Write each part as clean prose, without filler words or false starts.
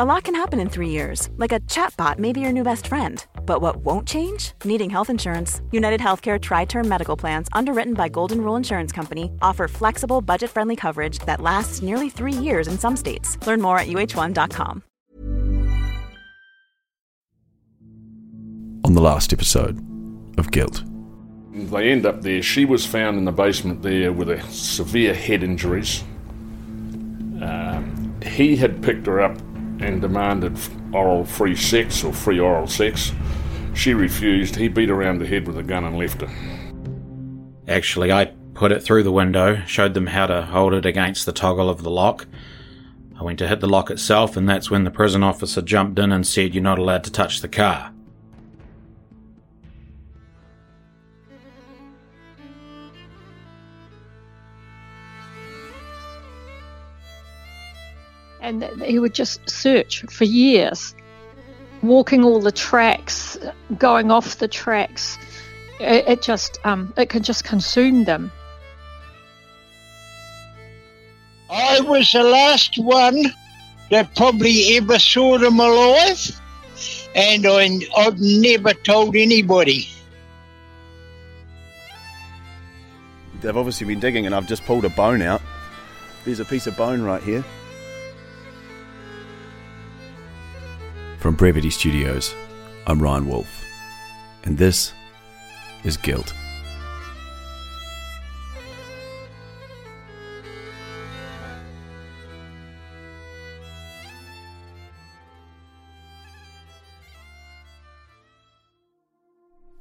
A lot can happen in 3 years, like a chatbot may be your new best friend. But what won't change? Needing health insurance. United Healthcare Tri-Term Medical Plans, underwritten by Golden Rule Insurance Company, offer flexible, budget-friendly coverage that lasts nearly 3 years in some states. Learn more at uh1.com. On the last episode of Guilt. They end up there. She was found in the basement there with a severe head injuries. He had picked her up and demanded free oral sex. She refused. He beat around the head with a gun and left her. Actually, I put it through the window, showed them how to hold it against the toggle of the lock. I went to hit the lock itself, and that's when the prison officer jumped in and said, "You're not allowed to touch the car." And he would just search for years, walking all the tracks, going off the tracks. It could just consume them. I was the last one that probably ever saw them alive, and I've never told anybody. They've obviously been digging, and I've just pulled a bone out. There's a piece of bone right here. From Brevity Studios, I'm Ryan Wolf, and this is Guilt.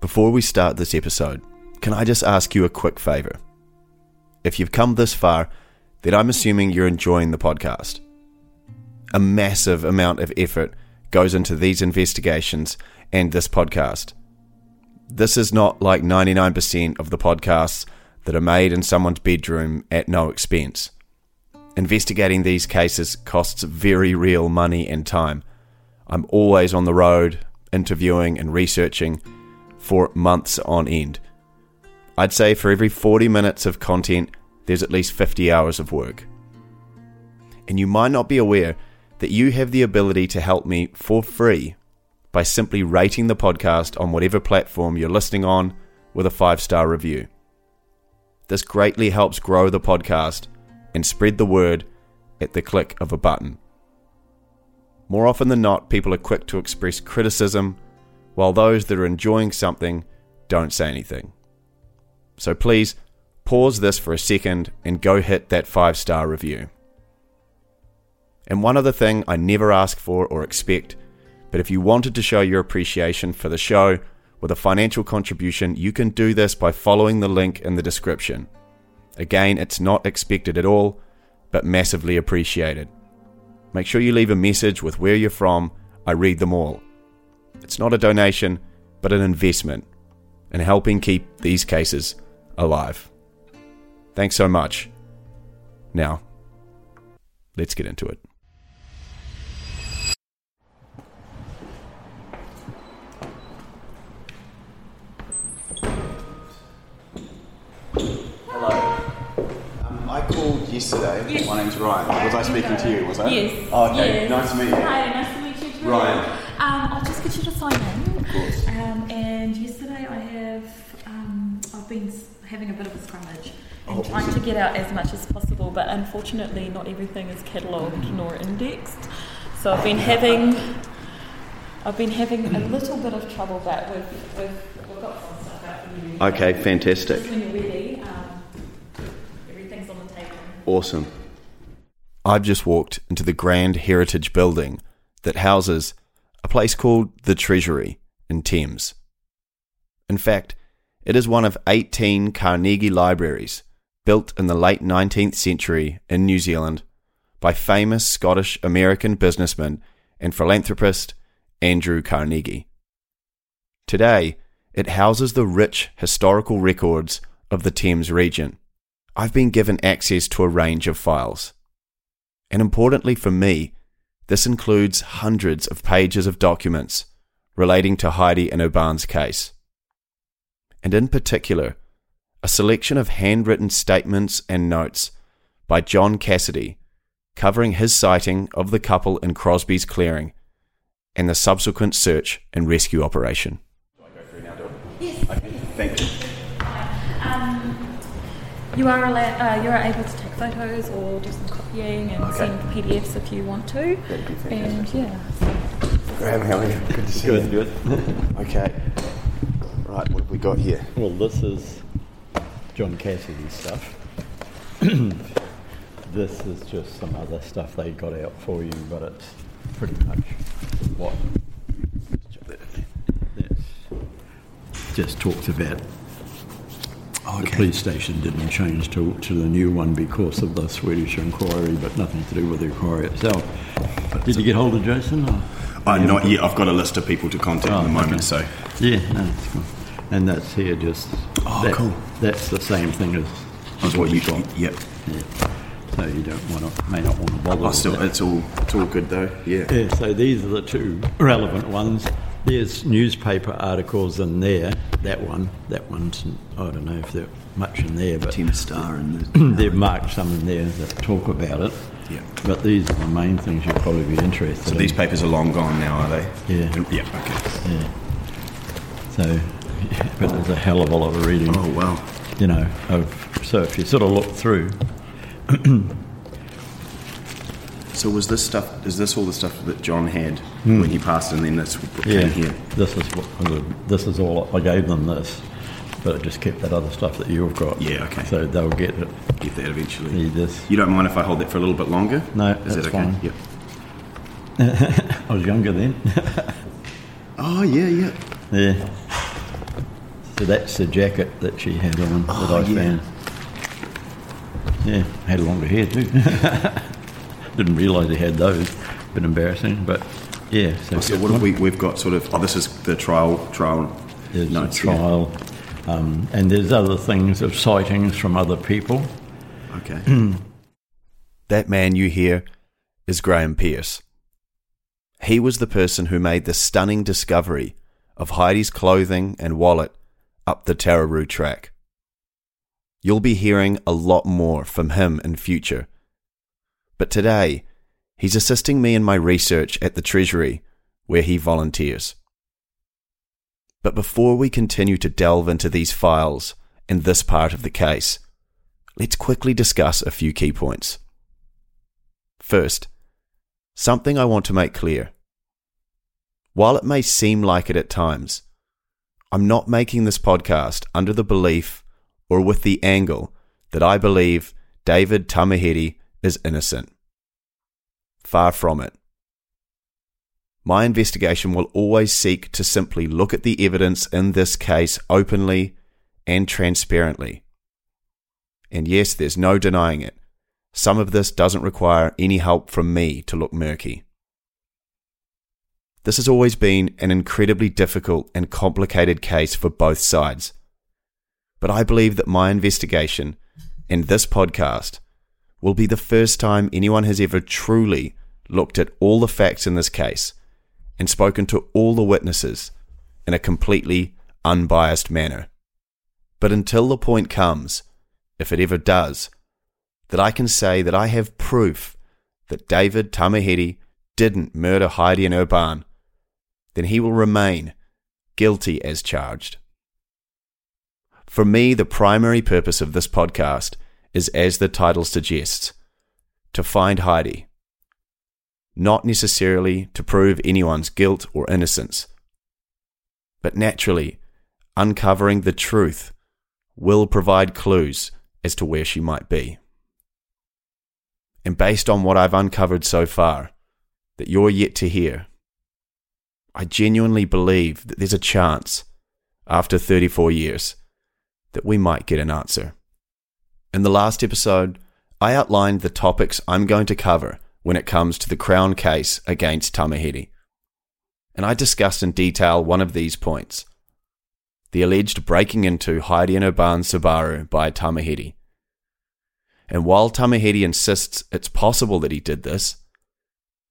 Before we start this episode, can I just ask you a quick favour? If you've come this far, then I'm assuming you're enjoying the podcast. A massive amount of effort goes into these investigations and this podcast. This is not like 99% of the podcasts that are made in someone's bedroom at no expense. Investigating these cases costs very real money and time. I'm always on the road, interviewing and researching for months on end. I'd say for every 40 minutes of content, there's at least 50 hours of work. And you might not be aware that you have the ability to help me for free by simply rating the podcast on whatever platform you're listening on with a 5-star review. This greatly helps grow the podcast and spread the word at the click of a button. More often than not, people are quick to express criticism, while those that are enjoying something don't say anything. So please, pause this for a second and go hit that 5-star review. And one other thing I never ask for or expect, but if you wanted to show your appreciation for the show with a financial contribution, you can do this by following the link in the description. Again, it's not expected at all, but massively appreciated. Make sure you leave a message with where you're from. I read them all. It's not a donation, but an investment in helping keep these cases alive. Thanks so much. Now, let's get into it. I called yesterday. Yes. My name's Ryan. Was I speaking to you, was I? Yes. Oh, okay. Yes. Nice to meet you. Hi, nice to meet you too. Ryan. I'll just get you to sign in. Of course. And yesterday I've been having a bit of a scrummage and trying to get out as much as possible, but unfortunately not everything is catalogued nor indexed. So I've been having a little bit of trouble, but we've got some stuff out for you. Okay, fantastic. When you're ready, awesome. I've just walked into the grand heritage building that houses a place called The Treasury in Thames. In fact, it is one of 18 Carnegie libraries built in the late 19th century in New Zealand by famous Scottish-American businessman and philanthropist Andrew Carnegie. Today, it houses the rich historical records of the Thames region. I've been given access to a range of files. And importantly for me, this includes hundreds of pages of documents relating to Heidi and Urban's case. And in particular, a selection of handwritten statements and notes by John Cassidy covering his sighting of the couple in Crosby's Clearing and the subsequent search and rescue operation. Do I go through now, Dawn? Yes. Okay, thank you. You are able to take photos or do some copying and send PDFs if you want to. That'd be fantastic. Graham, how are you? Good to see you. Good. Okay. Right, what have we got here? Well, this is John Cassidy's stuff. This is just some other stuff they got out for you, but it's pretty much what just talks about. The police station didn't change to the new one because of the Swedish inquiry, but nothing to do with the inquiry itself. Did you get hold of Jason? Not yet. I've got a list of people to contact at the moment, so... Yeah, no, that's cool. And that's here just... Oh, cool. That's the same thing as what you got. Yep. Yeah. So you may not want to bother with still, that. It's all good, though. Yeah. Yeah, so these are the two relevant ones. There's newspaper articles in there. That one's, I don't know if there's much in there, but Tim Star and they've marked some in there that talk about it. Yeah. But these are the main things you'll probably be interested in. So these papers are long gone now, are they? Yeah. Yeah, okay. Yeah. So, but there's a hell of a lot of reading. Oh, wow. You know, so if you sort of look through... So was this stuff? Is this all the stuff that John had when he passed, and then that's what came here? This is all. I gave them this, but it just kept that other stuff that you've got. Yeah, okay. So they'll get it. Get that eventually. Need this. You don't mind if I hold that for a little bit longer? No, that's fine. Okay? Yep. I was younger then. Oh yeah. Yeah. So that's the jacket that she had on that I found. Yeah, had longer hair too. Didn't realise he had those. A bit embarrassing, but yeah. So what have we've got sort of? Oh, this is the trial. There's a trial, and there's other things of sightings from other people. Okay. That man you hear is Graham Pierce. He was the person who made the stunning discovery of Heidi's clothing and wallet up the Tararu track. You'll be hearing a lot more from him in future. But today, he's assisting me in my research at the Treasury, where he volunteers. But before we continue to delve into these files and this part of the case, let's quickly discuss a few key points. First, something I want to make clear. While it may seem like it at times, I'm not making this podcast under the belief or with the angle that I believe David Tamihere is innocent. Far from it. My investigation will always seek to simply look at the evidence in this case openly and transparently. And yes, there's no denying it. Some of this doesn't require any help from me to look murky. This has always been an incredibly difficult and complicated case for both sides. But I believe that my investigation and this podcast will be the first time anyone has ever truly looked at all the facts in this case and spoken to all the witnesses in a completely unbiased manner. But until the point comes, if it ever does, that I can say that I have proof that David Tamihere didn't murder Heidi and Urban, then he will remain guilty as charged. For me, the primary purpose of this podcast is, as the title suggests, to find Heidi, not necessarily to prove anyone's guilt or innocence, but naturally uncovering the truth will provide clues as to where she might be. And based on what I've uncovered so far, that you're yet to hear, I genuinely believe that there's a chance, after 34 years, that we might get an answer. In the last episode, I outlined the topics I'm going to cover when it comes to the Crown case against Tamihere. And I discussed in detail one of these points, the alleged breaking into Heidi and Urban Subaru by Tamihere. And while Tamihere insists it's possible that he did this,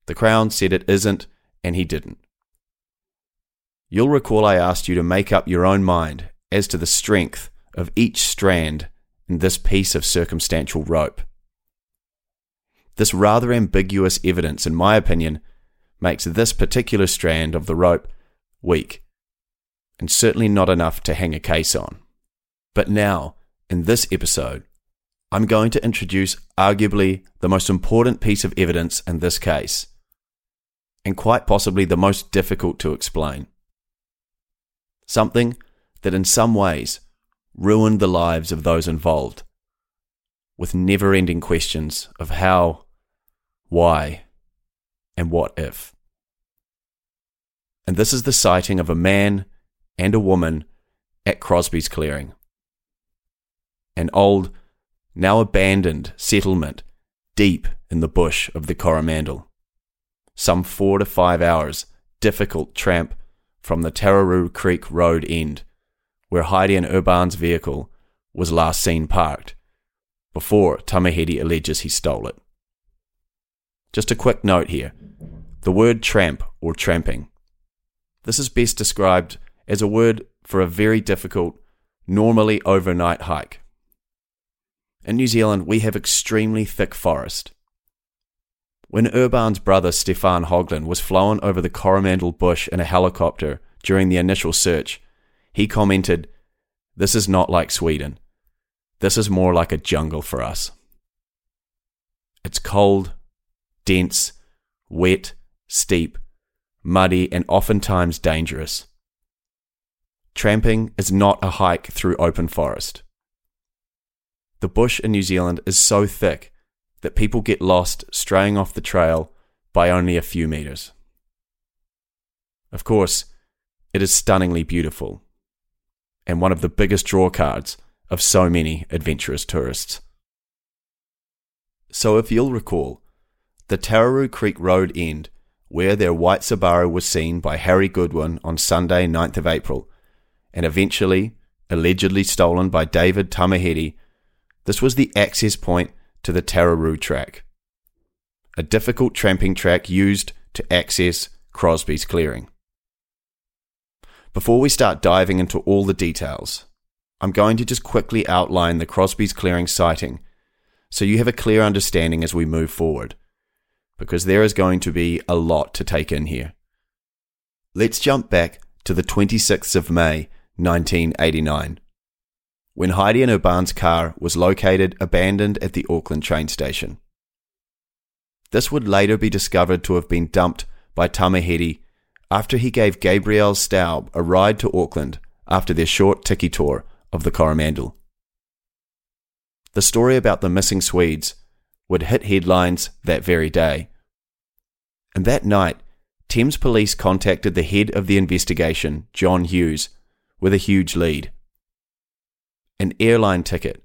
the Crown said it isn't, and he didn't. You'll recall I asked you to make up your own mind as to the strength of each strand in this piece of circumstantial rope. This rather ambiguous evidence, in my opinion, makes this particular strand of the rope weak, and certainly not enough to hang a case on. But now, in this episode, I'm going to introduce arguably the most important piece of evidence in this case, and quite possibly the most difficult to explain. Something that in some ways ruined the lives of those involved, with never-ending questions of how, why, and what if. And this is the sighting of a man and a woman at Crosby's Clearing, an old, now abandoned settlement deep in the bush of the Coromandel, some 4 to 5 hours difficult tramp from the Tararu Creek Road end, where Heidi and Urban's vehicle was last seen parked, before Tamihere alleges he stole it. Just a quick note here, the word tramp or tramping. This is best described as a word for a very difficult, normally overnight hike. In New Zealand, we have extremely thick forest. When Urban's brother Stefan Hoglin was flown over the Coromandel bush in a helicopter during the initial search, he commented, "This is not like Sweden. This is more like a jungle for us. It's cold, dense, wet, steep, muddy, and oftentimes dangerous. Tramping is not a hike through open forest. The bush in New Zealand is so thick that people get lost straying off the trail by only a few meters. Of course, it is stunningly beautiful, and one of the biggest drawcards of so many adventurous tourists." So if you'll recall, the Tararu Creek Road end, where their white Subaru was seen by Harry Goodwin on Sunday 9th of April, and eventually, allegedly stolen by David Tamihere, this was the access point to the Tararu track, a difficult tramping track used to access Crosby's Clearing. Before we start diving into all the details, I'm going to just quickly outline the Crosby's Clearing sighting so you have a clear understanding as we move forward, because there is going to be a lot to take in here. Let's jump back to the 26th of May, 1989, when Heidi and Urban's car was located abandoned at the Auckland train station. This would later be discovered to have been dumped by Tamihere after he gave Gabriel Staub a ride to Auckland after their short tiki tour of the Coromandel. The story about the missing Swedes would hit headlines that very day. And that night, Thames police contacted the head of the investigation, John Hughes, with a huge lead. An airline ticket,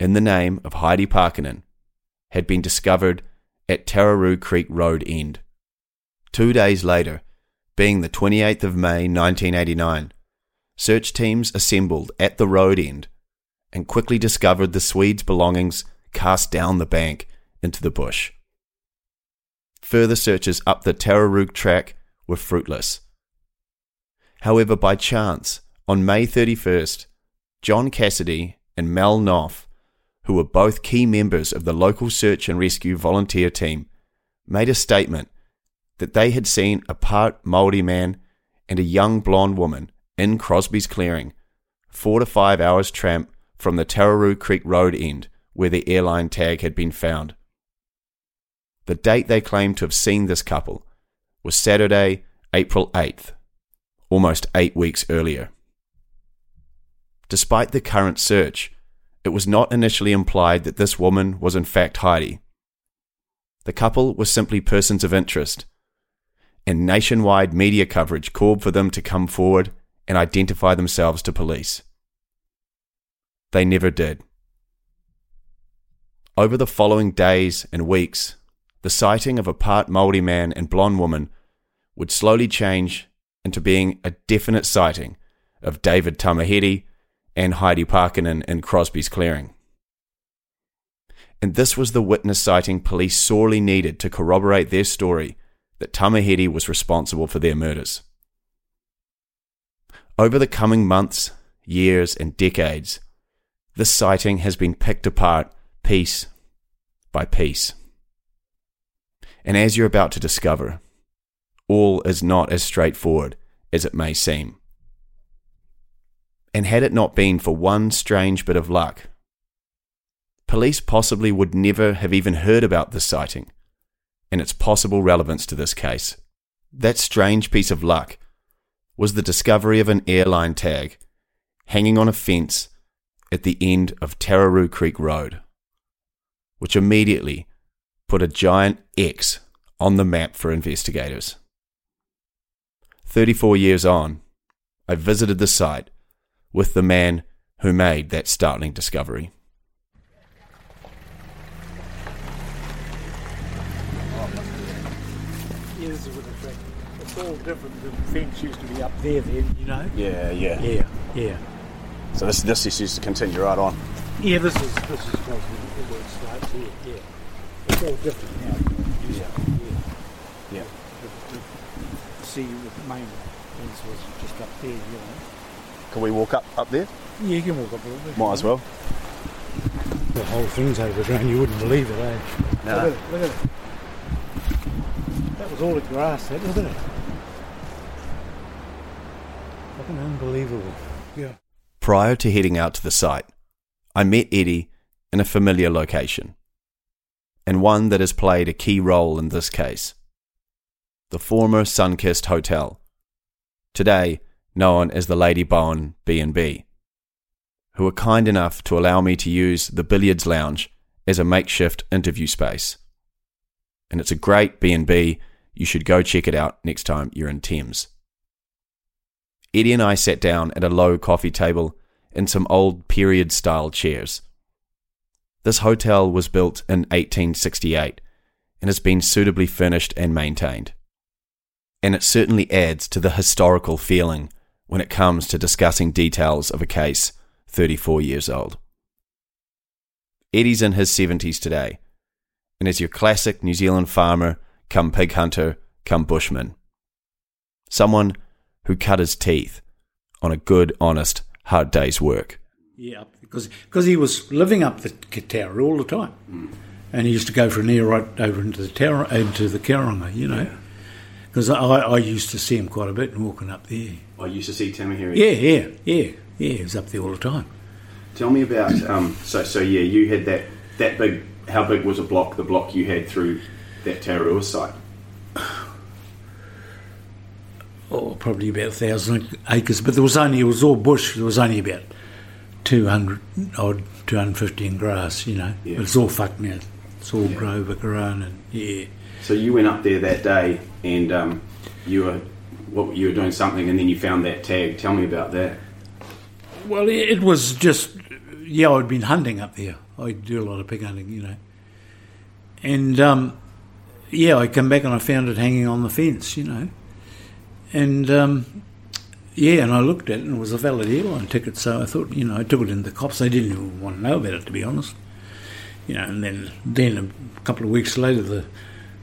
in the name of Heidi Paakkonen, had been discovered at Tararu Creek Road end. 2 days later, being the 28th of May 1989, search teams assembled at the road end and quickly discovered the Swede's belongings cast down the bank into the bush. Further searches up the Tararu track were fruitless. However, by chance, on May 31st, John Cassidy and Mal Knopf, who were both key members of the local search and rescue volunteer team, made a statement that they had seen a part Māori man and a young blonde woman in Crosby's Clearing, 4 to 5 hours tramp from the Tararu Creek Road end, where the airline tag had been found. The date they claimed to have seen this couple was Saturday, April 8th, almost 8 weeks earlier. Despite the current search, it was not initially implied that this woman was in fact Heidi. The couple were simply persons of interest, and nationwide media coverage called for them to come forward and identify themselves to police. They never did. Over the following days and weeks, the sighting of a part Māori man and blonde woman would slowly change into being a definite sighting of David Tamihere and Heidi Paakkonen in Crosby's Clearing. And this was the witness sighting police sorely needed to corroborate their story that Tamihere was responsible for their murders. Over the coming months, years and decades, this sighting has been picked apart piece by piece. And as you're about to discover, all is not as straightforward as it may seem. And had it not been for one strange bit of luck, police possibly would never have even heard about this sighting and its possible relevance to this case. That strange piece of luck was the discovery of an airline tag hanging on a fence at the end of Tararu Creek Road, which immediately put a giant X on the map for investigators. 34 years on, I visited the site with the man who made that startling discovery. Years it would have been. It's all different. The fence used to be up there then, you know? Yeah. So this used to continue right on. Yeah, this is close to where it starts here. Yeah, it's all different now. Yeah. See, the main fence was just up there, you know. Can we walk up there? Yeah, you can walk up there. Might as well. The whole thing's overgrown. You wouldn't believe it, eh? No. Look at it. That was all the grass, that wasn't it? Fucking unbelievable. Yeah. Prior to heading out to the site, I met Eddie in a familiar location, and one that has played a key role in this case, the former Sunkist Hotel, today known as the Lady Bowen B&B, who were kind enough to allow me to use the billiards lounge as a makeshift interview space. And it's a great B&B, you should go check it out next time you're in Thames. Eddie and I sat down at a low coffee table in some old period-style chairs. This hotel was built in 1868 and has been suitably furnished and maintained. And it certainly adds to the historical feeling when it comes to discussing details of a case 34 years old. Eddie's in his 70s today, and is your classic New Zealand farmer, come pig hunter, come bushman. Someone who cut his teeth on a good, honest, hard day's work. Yeah, because he was living up the tower all the time. Mm. And he used to go for an air right over into the tower, into the Kauranga, you know. Because I used to see him quite a bit and walking up there. I used to see Tamihere. Yeah, he was up there all the time. Tell me about, so you had that big, how big was the block you had through that Tararua site? Oh, probably about 1,000 acres, but it was all bush. There was only about 200 odd, 250 in grass, you know. Yeah. But it's all fucked now. It's all grover, Karan, and yeah. So you went up there that day, and you were doing something, and then you found that tag. Tell me about that. Well, it was just I'd been hunting up there. I do a lot of pig hunting, you know, and I come back and I found it hanging on the fence, you know. And, and I looked at it and it was a valid airline ticket, so I thought, you know, I took it in the cops. They didn't even want to know about it, to be honest. You know, and then a couple of weeks later,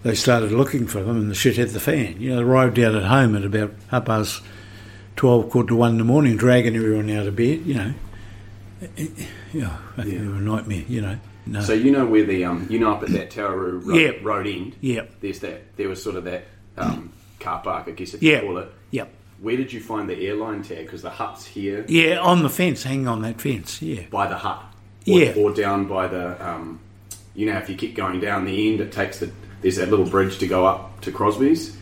they started looking for them and the shit hit the fan. You know, they arrived out at home at about 12:30, 1:15 in the morning, dragging everyone out of bed, you know. They were a nightmare, you know. No. So you know where the, up at that Tararu road end, there was sort of that... car park, I guess if you call it. Yep. Where did you find the airline tag? Because the hut's here. Yeah, on the fence, hanging on that fence, yeah. By the hut. Or down by the, if you keep going down the end, it takes there's that little bridge to go up to Crosby's.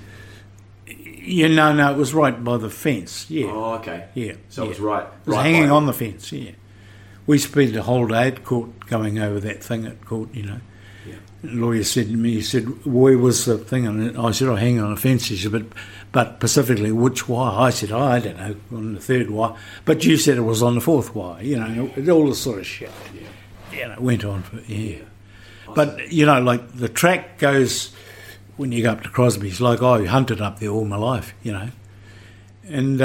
Yeah, no, it was right by the fence, yeah. Oh, okay. Yeah. So it was right. It was right hanging on the fence, yeah. We spent a whole day at court going over that thing at court, you know. The lawyer said to me, he said, where was the thing? And I said, hanging on a fence. He said, but specifically, which wire? I said, I don't know, on the third wire. But you said it was on the fourth wire, you know, all this sort of shit. Yeah. It went on for, But, you know, like the track goes, when you go up to Crosby's, like I hunted up there all my life, you know. And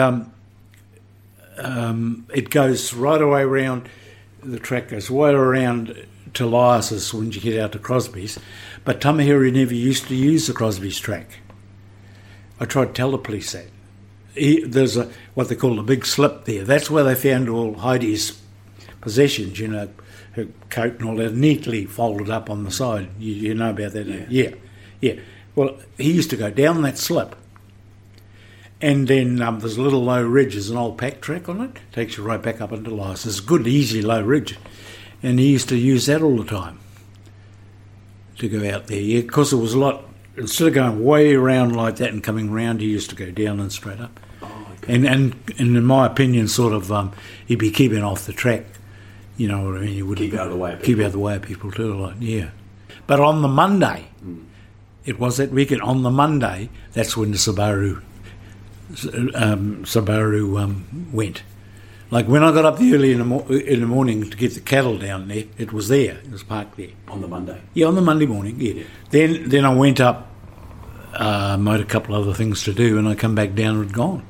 it goes right away around, the track goes right around to Lias's when you get out to Crosby's. But Tamihere never used to use the Crosby's track. I tried to tell the police that. There's a what they call a big slip there. That's where they found all Heidi's possessions, you know, her coat and all that, neatly folded up on the side. You know about that? Yeah. Well, he used to go down that slip. And then there's a little low ridge. There's an old pack track on it. Takes you right back up into Lias. It's a good, easy low ridge. And he used to use that all the time to go out there. Yeah, because it was a lot... Instead of going way around like that and coming round, he used to go down and straight up. Oh, okay. And in my opinion, sort of, he'd be keeping off the track. You know what I mean? He wouldn't keep out of the way of people. Keep out of the way of people too, like, yeah. But on the Monday, it was that weekend, on the Monday, that's when the Subaru went. Like when I got up early in the morning to get the cattle down there, it was there. It was parked there. On the Monday? Yeah, on the Monday morning, yeah. Then I went up, made a couple other things to do, and I come back down and it had gone.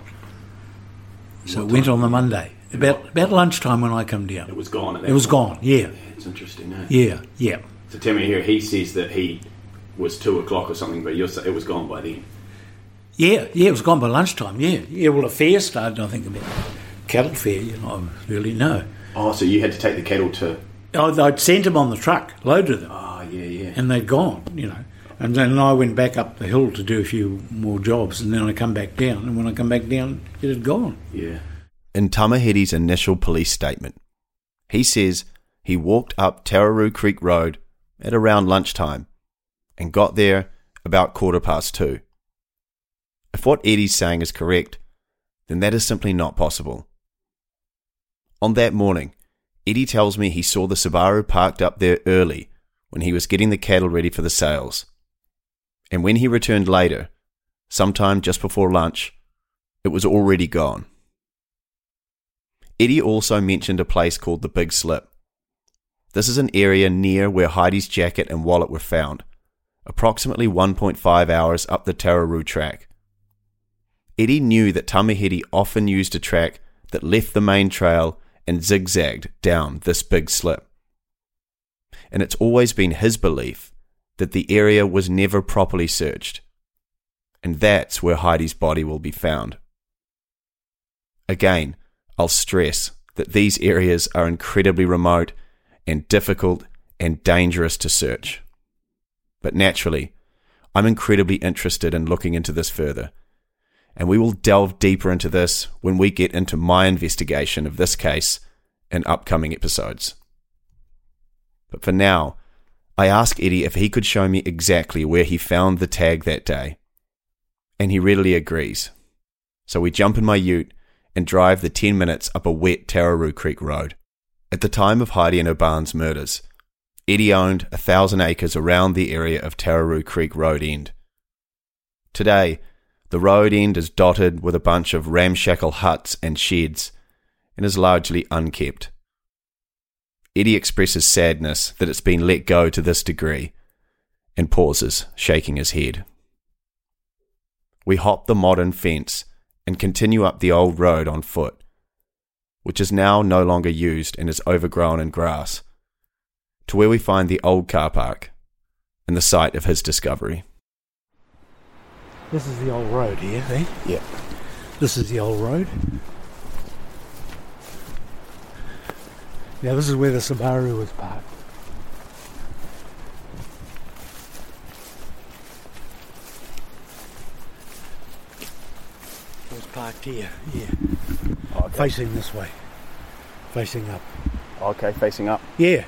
So it went on the Monday. About lunchtime when I come down. It was gone at that point. It was gone, yeah. It's interesting, eh? Yeah. So tell me here, he says that he was 2 o'clock or something, but it was gone by then. Yeah, it was gone by lunchtime, yeah. Yeah, well, the fair started, I think, about cattle fair, you know, really no. Oh, so you had to take the cattle to... Oh, I'd sent them on the truck, loaded them. Oh, yeah. And they'd gone, you know. And then I went back up the hill to do a few more jobs, and then I come back down, and when I come back down, it had gone. Yeah. In Tamahere's initial police statement, he says he walked up Tararu Creek Road at around lunchtime and got there about 2:15. If what Eddie's saying is correct, then that is simply not possible. On that morning, Eddie tells me he saw the Subaru parked up there early when he was getting the cattle ready for the sales. And when he returned later, sometime just before lunch, it was already gone. Eddie also mentioned a place called the Big Slip. This is an area near where Heidi's jacket and wallet were found, approximately 1.5 hours up the Tararu track. Eddie knew that Tamihere often used a track that left the main trail and zigzagged down this Big Slip. And it's always been his belief that the area was never properly searched. And that's where Heidi's body will be found. Again, I'll stress that these areas are incredibly remote and difficult and dangerous to search. But naturally, I'm incredibly interested in looking into this further, and we will delve deeper into this when we get into my investigation of this case in upcoming episodes. But for now, I ask Eddie if he could show me exactly where he found the tag that day, and he readily agrees. So we jump in my ute and drive the 10 minutes up a wet Tararu Creek Road. At the time of Heidi and Urban's murders, Eddie owned 1,000 acres around the area of Tararu Creek Road End. Today, the road end is dotted with a bunch of ramshackle huts and sheds and is largely unkept. Eddie expresses sadness that it's been let go to this degree and pauses, shaking his head. We hop the modern fence and continue up the old road on foot, which is now no longer used and is overgrown in grass, to where we find the old car park and the site of his discovery. This is the old road here, eh? Yeah. This is the old road. Now this is where the Subaru was parked. It was parked here, yeah. Okay. Facing this way. Facing up. Okay, facing up? Yeah.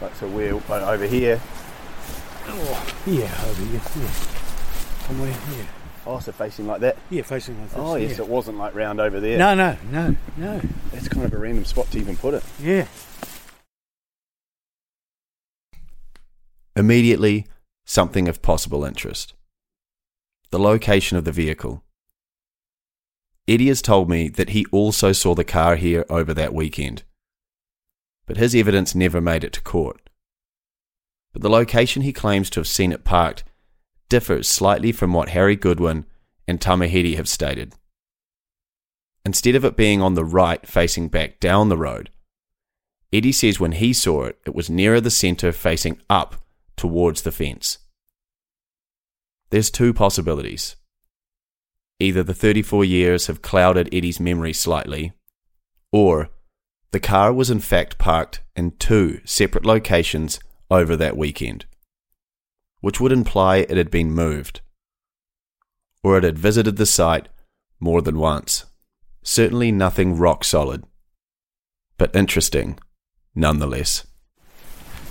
Like, so we're over here? Oh, yeah, over here, yeah. Somewhere here. Oh, so facing like that? Yeah, facing like this. Oh, yes, yeah. It wasn't like round over there. No. That's kind of a random spot to even put it. Yeah. Immediately, something of possible interest. The location of the vehicle. Eddie has told me that he also saw the car here over that weekend, but his evidence never made it to court. but the location he claims to have seen it parked differs slightly from what Harry Goodwin and Tamihere have stated. Instead of it being on the right facing back down the road, Eddie says when he saw it, it was nearer the centre facing up towards the fence. There's two possibilities. Either the 34 years have clouded Eddie's memory slightly, or the car was in fact parked in two separate locations over that weekend, which would imply it had been moved, or it had visited the site more than once. Certainly nothing rock solid, but interesting nonetheless.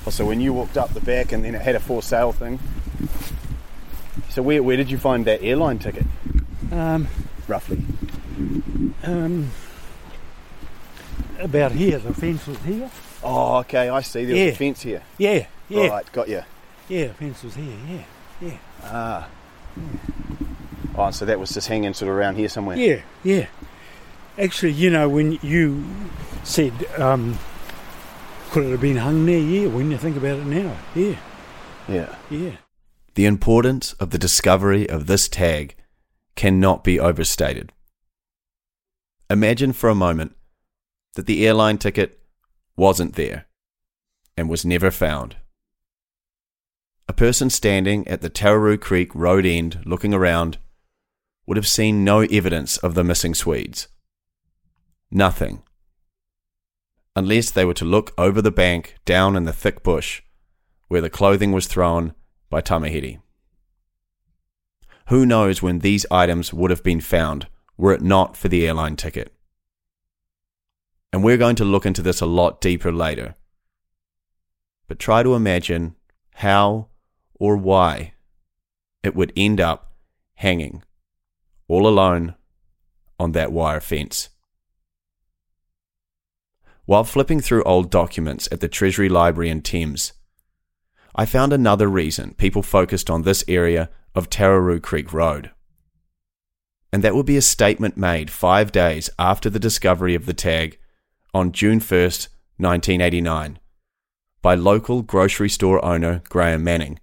So when you walked up the back and then it had a for sale thing, so where did you find that airline ticket? Roughly. About here, the fence was here. Oh, okay, I see. There was a fence here. Yeah, yeah. Right, got you. Yeah, the fence was here, yeah. Ah. Yeah. Oh, so that was just hanging sort of around here somewhere? Yeah, yeah. Actually, you know, when you said, could it have been hung there? Yeah, when you think about it now, yeah. Yeah. Yeah. The importance of the discovery of this tag cannot be overstated. Imagine for a moment that the airline ticket wasn't there and was never found. A person standing at the Tararu Creek Road end looking around would have seen no evidence of the missing Swedes. Nothing. Unless they were to look over the bank down in the thick bush where the clothing was thrown by Tamihere. Who knows when these items would have been found were it not for the airline ticket. And we're going to look into this a lot deeper later. But try to imagine how or why it would end up hanging all alone on that wire fence. While flipping through old documents at the Treasury Library in Thames, I found another reason people focused on this area of Tararu Creek Road. And that would be a statement made 5 days after the discovery of the tag on June 1st, 1989, by local grocery store owner Graham Manning,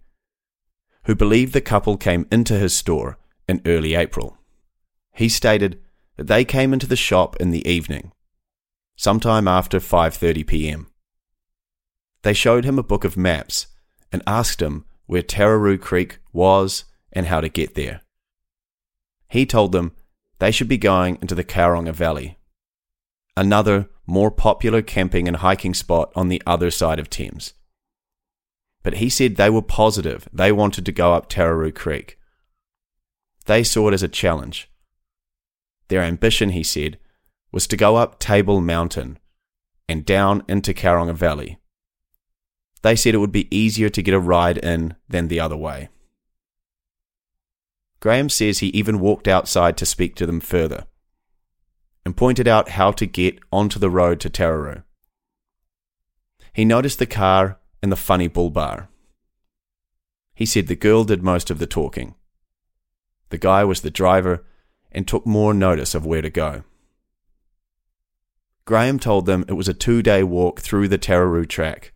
who believed the couple came into his store in early April. He stated that they came into the shop in the evening, sometime after 5:30 p.m. They showed him a book of maps and asked him where Tararu Creek was and how to get there. He told them they should be going into the Karonga Valley, another more popular camping and hiking spot on the other side of Thames. But he said they were positive they wanted to go up Tararu Creek. They saw it as a challenge. Their ambition, he said, was to go up Table Mountain and down into Karonga Valley. They said it would be easier to get a ride in than the other way. Graham says he even walked outside to speak to them further and pointed out how to get onto the road to Tararu. He noticed the car and the funny bull bar. He said the girl did most of the talking. The guy was the driver and took more notice of where to go. Graham told them it was a 2-day walk through the Tararu track.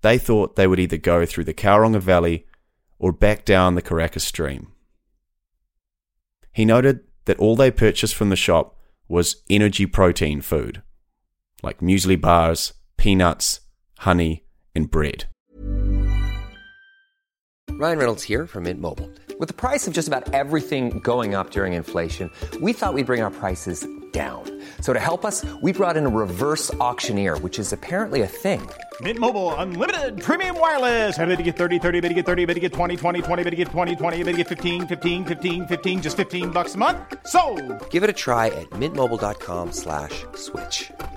They thought they would either go through the Kauranga Valley or back down the Karaka stream. He noted that all they purchased from the shop was energy protein food, like muesli bars, peanuts, honey, and bread. Ryan Reynolds here from Mint Mobile. With the price of just about everything going up during inflation, we thought we'd bring our prices down. So to help us, we brought in a reverse auctioneer, which is apparently a thing. Mint Mobile Unlimited Premium Wireless. How to get 30, 30, how to get 30, how to get 20, 20, 20, how to get 20, 20, how to get 15, 15, 15, 15, just $15 a month? Sold! Give it a try at mintmobile.com/switch.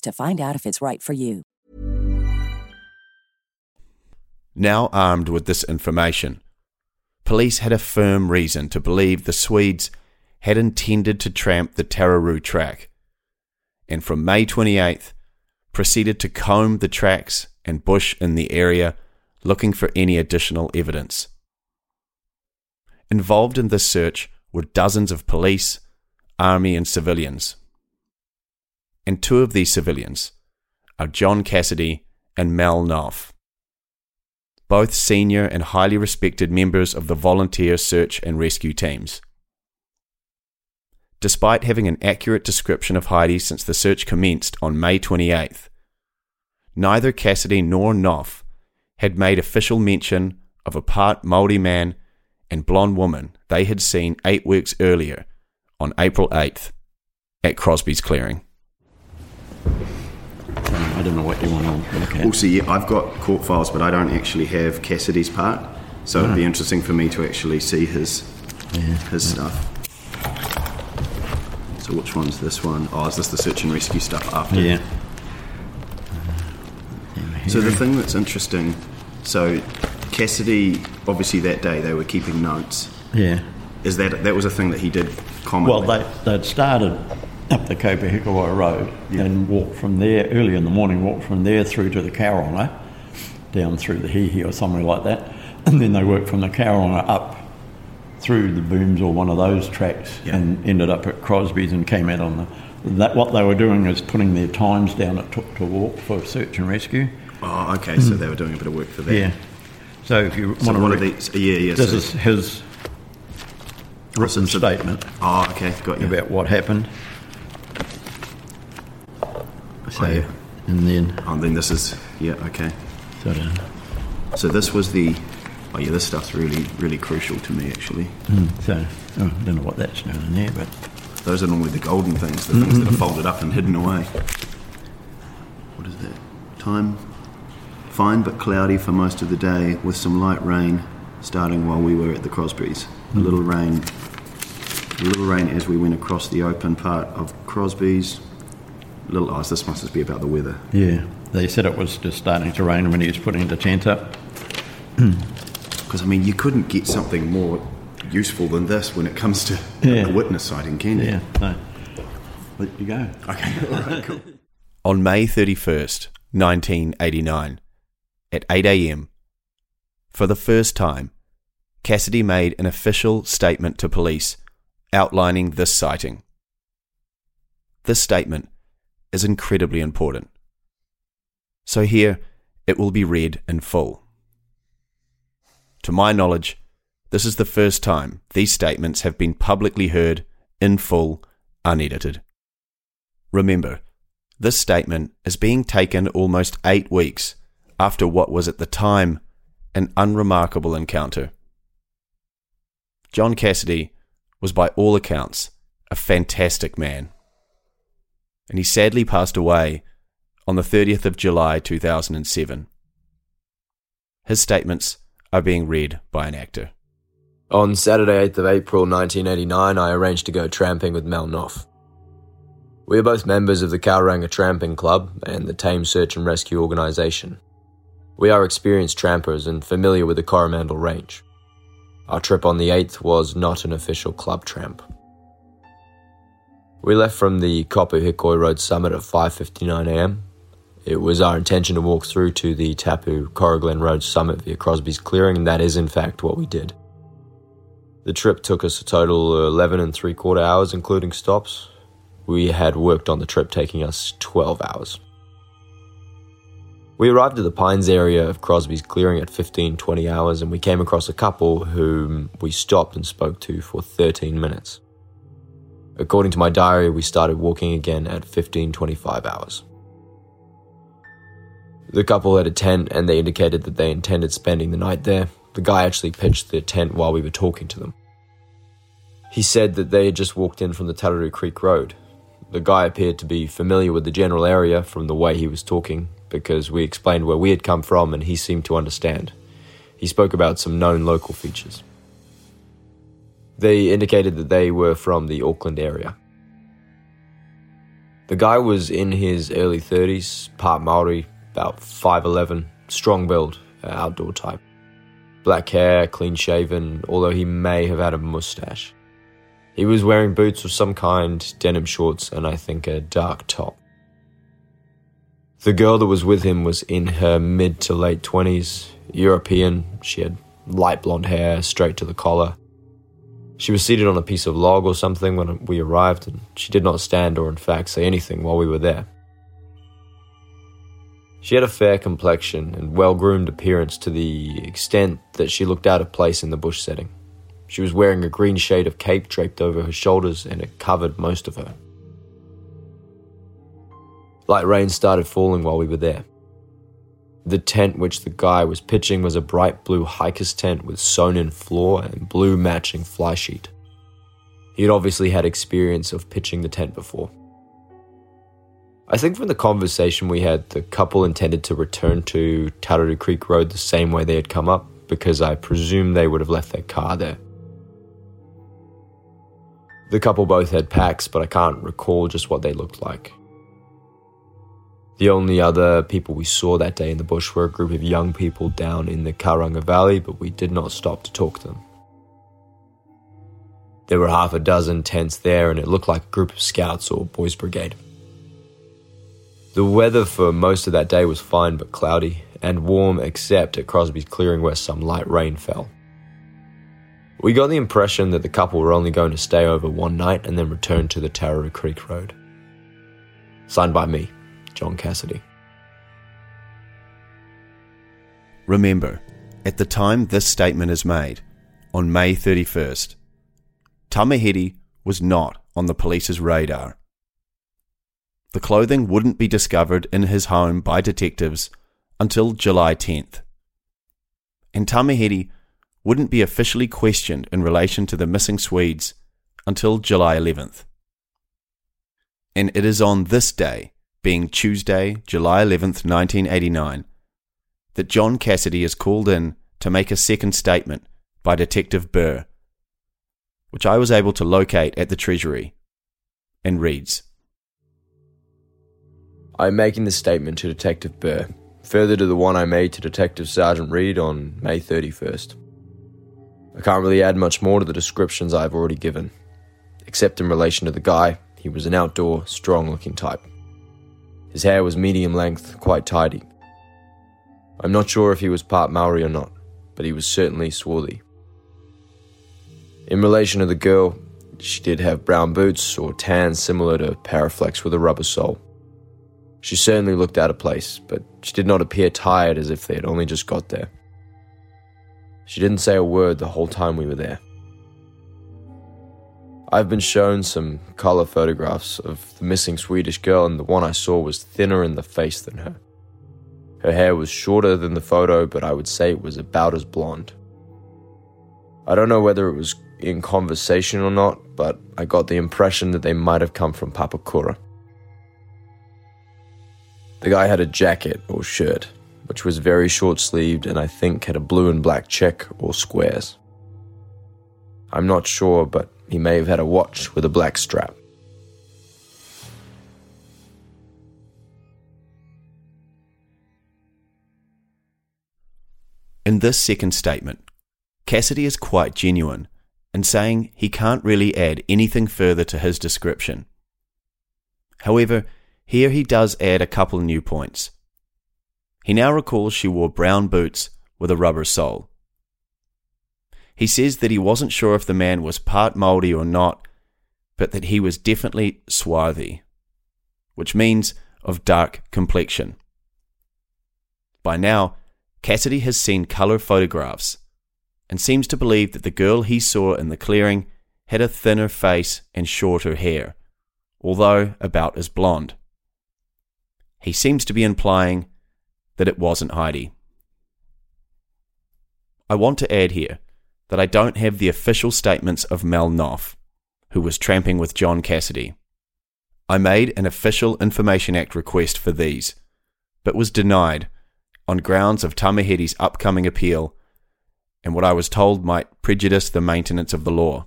to find out if it's right for you. Now armed with this information, police had a firm reason to believe the Swedes had intended to tramp the Tararu track, and from May 28th proceeded to comb the tracks and bush in the area looking for any additional evidence. Involved in this search were dozens of police, army and civilians. And two of these civilians are John Cassidy and Mal Knopf, both senior and highly respected members of the volunteer search and rescue teams. Despite having an accurate description of Heidi since the search commenced on May 28th, neither Cassidy nor Knopf had made official mention of a part Māori man and blonde woman they had seen 8 weeks earlier on April 8th at Crosby's Clearing. I don't know what you want to look at. Well, see, I've got court files, but I don't actually have Cassidy's part, so it'd be interesting for me to actually see his stuff. So which one's this one? Oh, is this the search and rescue stuff after? Yeah. So the thing that's interesting, so Cassidy, obviously that day they were keeping notes. Yeah. Is that was a thing that he did commonly? Well, they'd started up the Kopu Hikoi Road and walked from there, early in the morning, walked from there through to the Karonga, down through the Hihi or somewhere like that, and then they worked from the Karonga up through the booms or one of those tracks and ended up at Crosby's and came out on that. What they were doing is putting their times down it took to walk for search and rescue. Oh, okay, so they were doing a bit of work for that. Yeah. So if you want to read these, this is his written statement. Oh, okay, got you. About what happened. So, and then this is so this was the this stuff's really really crucial to me actually. I don't know what that's down in there, but those are normally the golden things, the things that are folded up and hidden away. What is that? Time fine but cloudy for most of the day with some light rain starting while we were at the Crosby's. A little rain as we went across the open part of Crosby's. Little eyes, this must just be about the weather. Yeah, they said it was just starting to rain when he was putting the tent up. Because, I mean, you couldn't get something more useful than this when it comes to the witness sighting, can you? Yeah, no. There you go. Okay, all right, cool. On May 31st, 1989, at 8 a.m, for the first time, Cassidy made an official statement to police outlining this sighting. This statement is incredibly important. So here, it will be read in full. To my knowledge, this is the first time these statements have been publicly heard in full, unedited. Remember, this statement is being taken almost 8 weeks after what was at the time an unremarkable encounter. John Cassidy was by all accounts a fantastic man, and he sadly passed away on the 30th of July 2007. His statements are being read by an actor. On Saturday 8th of April 1989, I arranged to go tramping with Mal Knopf. We are both members of the Kauranga Tramping Club and the Thames Search and Rescue Organisation. We are experienced trampers and familiar with the Coromandel Range. Our trip on the 8th was not an official club tramp. We left from the Kopu Hikoi Road summit at 5:59 a.m. It was our intention to walk through to the Tapu Corraglen Road summit via Crosby's Clearing, and that is in fact what we did. The trip took us a total of 11 and 3/4 hours, including stops. We had worked on the trip taking us 12 hours. We arrived at the Pines area of Crosby's Clearing at 15-20 hours, and we came across a couple whom we stopped and spoke to for 13 minutes. According to my diary, we started walking again at 15-25 hours. The couple had a tent, and they indicated that they intended spending the night there. The guy actually pitched the tent while we were talking to them. He said that they had just walked in from the Tararu Creek Road. The guy appeared to be familiar with the general area from the way he was talking, because we explained where we had come from and he seemed to understand. He spoke about some known local features. They indicated that they were from the Auckland area. The guy was in his early 30s, part Maori, about 5'11", strong build, outdoor type. Black hair, clean-shaven, although he may have had a mustache. He was wearing boots of some kind, denim shorts, and I think a dark top. The girl that was with him was in her mid to late 20s, European. She had light blonde hair, straight to the collar. She was seated on a piece of log or something when we arrived, and she did not stand or in fact say anything while we were there. She had a fair complexion and well-groomed appearance to the extent that she looked out of place in the bush setting. She was wearing a green shade of cape draped over her shoulders, and it covered most of her. Light rain started falling while we were there. The tent which the guy was pitching was a bright blue hiker's tent with sewn-in floor and blue matching fly sheet. He had obviously had experience of pitching the tent before. I think from the conversation we had, the couple intended to return to Tararu Creek Road the same way they had come up, because I presume they would have left their car there. The couple both had packs, but I can't recall just what they looked like. The only other people we saw that day in the bush were a group of young people down in the Kauranga Valley, but we did not stop to talk to them. There were half a dozen tents there, and it looked like a group of scouts or boys' brigade. The weather for most of that day was fine but cloudy, and warm except at Crosby's Clearing where some light rain fell. We got the impression that the couple were only going to stay over one night and then return to the Tararu Creek Road. Signed by me, John Cassidy. Remember, at the time this statement is made, on May 31st, Tamihere was not on the police's radar. The clothing wouldn't be discovered in his home by detectives until July 10th. And Tamihere wouldn't be officially questioned in relation to the missing Swedes until July 11th. And it is on this day, being Tuesday, July 11th, 1989, that John Cassidy is called in to make a second statement by Detective Burr, which I was able to locate at the Treasury, and reads: I am making this statement to Detective Burr, further to the one I made to Detective Sergeant Reed on May 31st. I can't really add much more to the descriptions I have already given, except in relation to the guy. He was an outdoor, strong-looking type. His hair was medium length, quite tidy. I'm not sure if he was part Maori or not, but he was certainly swarthy. In relation to the girl, she did have brown boots or tan similar to Paraflex with a rubber sole. She certainly looked out of place, but she did not appear tired as if they had only just got there. She didn't say a word the whole time we were there. I've been shown some colour photographs of the missing Swedish girl, and the one I saw was thinner in the face than her. Her hair was shorter than the photo, but I would say it was about as blonde. I don't know whether it was in conversation or not, but I got the impression that they might have come from Papakura. The guy had a jacket or shirt, which was very short-sleeved and I think had a blue and black check or squares. I'm not sure, but he may have had a watch with a black strap. In this second statement, Cassidy is quite genuine in saying he can't really add anything further to his description. However, here he does add a couple new points. He now recalls she wore brown boots with a rubber sole. He says that he wasn't sure if the man was part Māori or not, but that he was definitely swarthy, which means of dark complexion. By now, Cassidy has seen colour photographs and seems to believe that the girl he saw in the clearing had a thinner face and shorter hair, although about as blonde. He seems to be implying that it wasn't Heidi. I want to add here that I don't have the official statements of Mal Knopf, who was tramping with John Cassidy. I made an Official Information Act request for these, but was denied on grounds of Tamihere's upcoming appeal and what I was told might prejudice the maintenance of the law.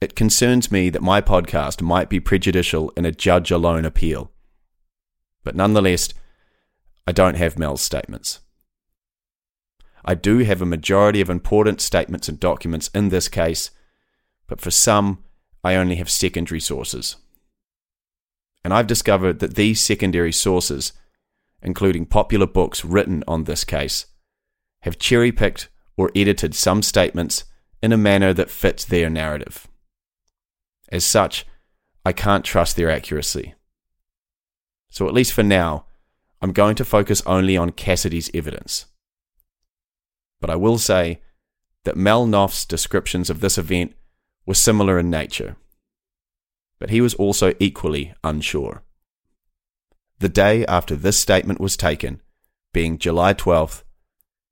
It concerns me that my podcast might be prejudicial in a judge-alone appeal. But nonetheless, I don't have Mal's statements. I do have a majority of important statements and documents in this case, but for some, I only have secondary sources. And I've discovered that these secondary sources, including popular books written on this case, have cherry-picked or edited some statements in a manner that fits their narrative. As such, I can't trust their accuracy. So at least for now, I'm going to focus only on Cassidy's evidence. But I will say that Mal Knopf's descriptions of this event were similar in nature, but he was also equally unsure. The day after this statement was taken, being July 12th,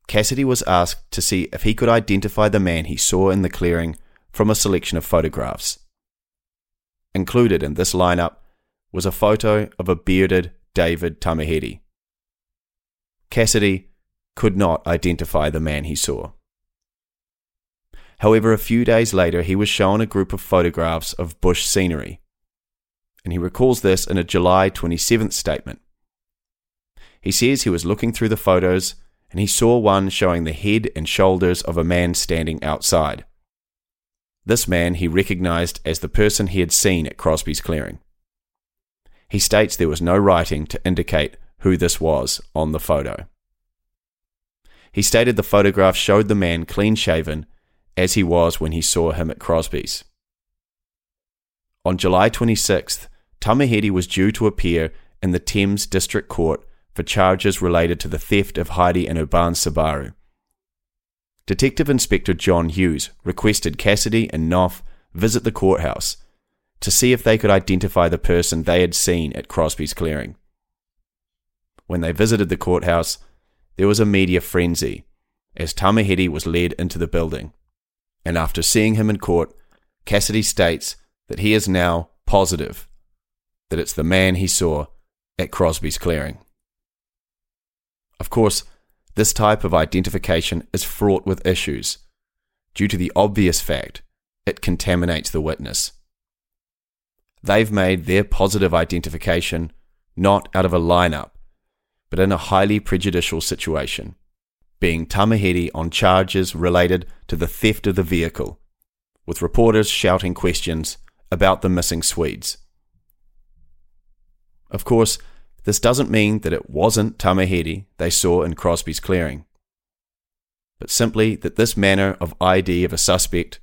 Cassidy was asked to see if he could identify the man he saw in the clearing from a selection of photographs. Included in this lineup was a photo of a bearded David Tamihere. Cassidy could not identify the man he saw. However, a few days later, he was shown a group of photographs of bush scenery, and he recalls this in a July 27th statement. He says he was looking through the photos and he saw one showing the head and shoulders of a man standing outside. This man he recognized as the person he had seen at Crosby's Clearing. He states there was no writing to indicate who this was on the photo. He stated the photograph showed the man clean-shaven as he was when he saw him at Crosby's. On July 26th, Tamihere was due to appear in the Thames District Court for charges related to the theft of Heidi and Urban Sabaru. Detective Inspector John Hughes requested Cassidy and Knopf visit the courthouse to see if they could identify the person they had seen at Crosby's Clearing. When they visited the courthouse, there was a media frenzy as Tamihere was led into the building, and after seeing him in court, Cassidy states that he is now positive that it's the man he saw at Crosby's Clearing. Of course, this type of identification is fraught with issues due to the obvious fact it contaminates the witness. They've made their positive identification not out of a lineup, but in a highly prejudicial situation, being Tamihere on charges related to the theft of the vehicle, with reporters shouting questions about the missing Swedes. Of course, this doesn't mean that it wasn't Tamihere they saw in Crosby's Clearing, but simply that this manner of ID of a suspect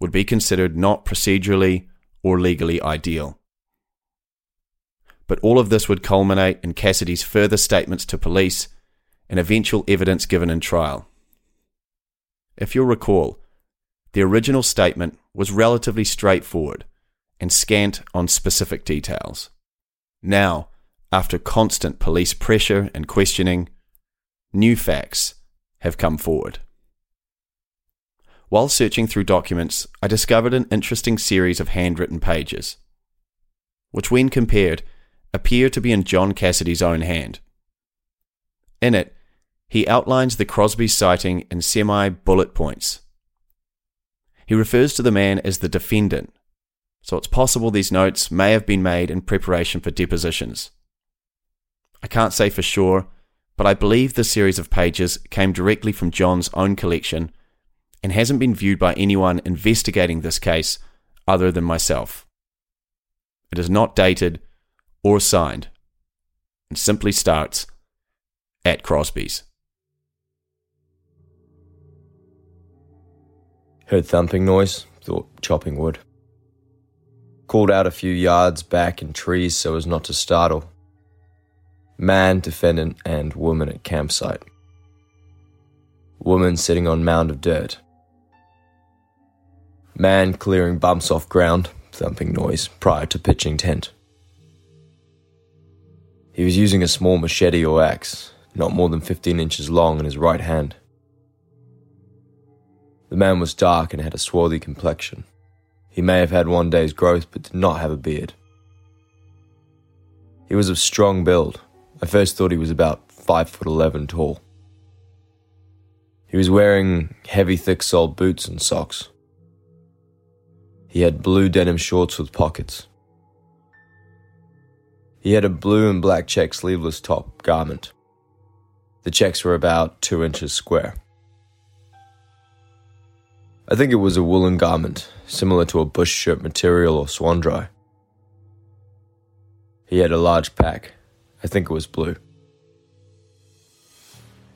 would be considered not procedurally or legally ideal. But all of this would culminate in Cassidy's further statements to police and eventual evidence given in trial. If you'll recall, the original statement was relatively straightforward and scant on specific details. Now, after constant police pressure and questioning, new facts have come forward. While searching through documents, I discovered an interesting series of handwritten pages, which when compared, appear to be in John Cassidy's own hand. In it, he outlines the Crosby sighting in semi-bullet points. He refers to the man as the defendant, so it's possible these notes may have been made in preparation for depositions. I can't say for sure, but I believe this series of pages came directly from John's own collection and hasn't been viewed by anyone investigating this case other than myself. It is not dated or signed, and simply starts at Crosby's. Heard thumping noise, thought chopping wood. Called out a few yards back in trees so as not to startle. Man, defendant, and woman at campsite. Woman sitting on mound of dirt. Man clearing bumps off ground, thumping noise, prior to pitching tent. He was using a small machete or axe, not more than 15 inches long, in his right hand. The man was dark and had a swarthy complexion. He may have had one day's growth, but did not have a beard. He was of strong build. I first thought he was about 5'11" tall. He was wearing heavy, thick-soled boots and socks. He had blue denim shorts with pockets. He had a blue and black check sleeveless top garment. The checks were about 2 inches square. I think it was a woolen garment, similar to a bush shirt material or swan dry. He had a large pack. I think it was blue.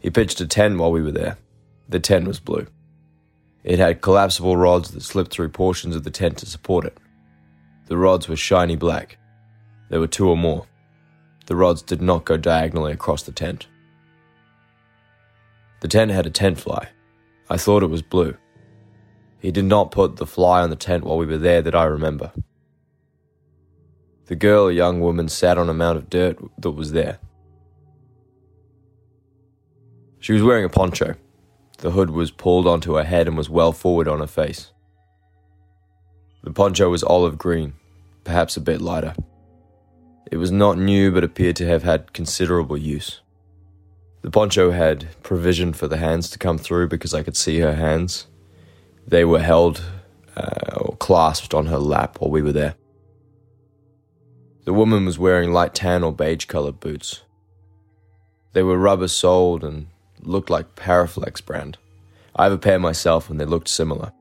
He pitched a tent while we were there. The tent was blue. It had collapsible rods that slipped through portions of the tent to support it. The rods were shiny black. There were two or more. The rods did not go diagonally across the tent. The tent had a tent fly. I thought it was blue. He did not put the fly on the tent while we were there that I remember. The girl, a young woman, sat on a mound of dirt that was there. She was wearing a poncho. The hood was pulled onto her head and was well forward on her face. The poncho was olive green, perhaps a bit lighter. It was not new but appeared to have had considerable use. The poncho had provision for the hands to come through because I could see her hands. They were held or clasped on her lap while we were there. The woman was wearing light tan or beige-coloured boots. They were rubber-soled and looked like Paraflex brand. I have a pair myself and they looked similar.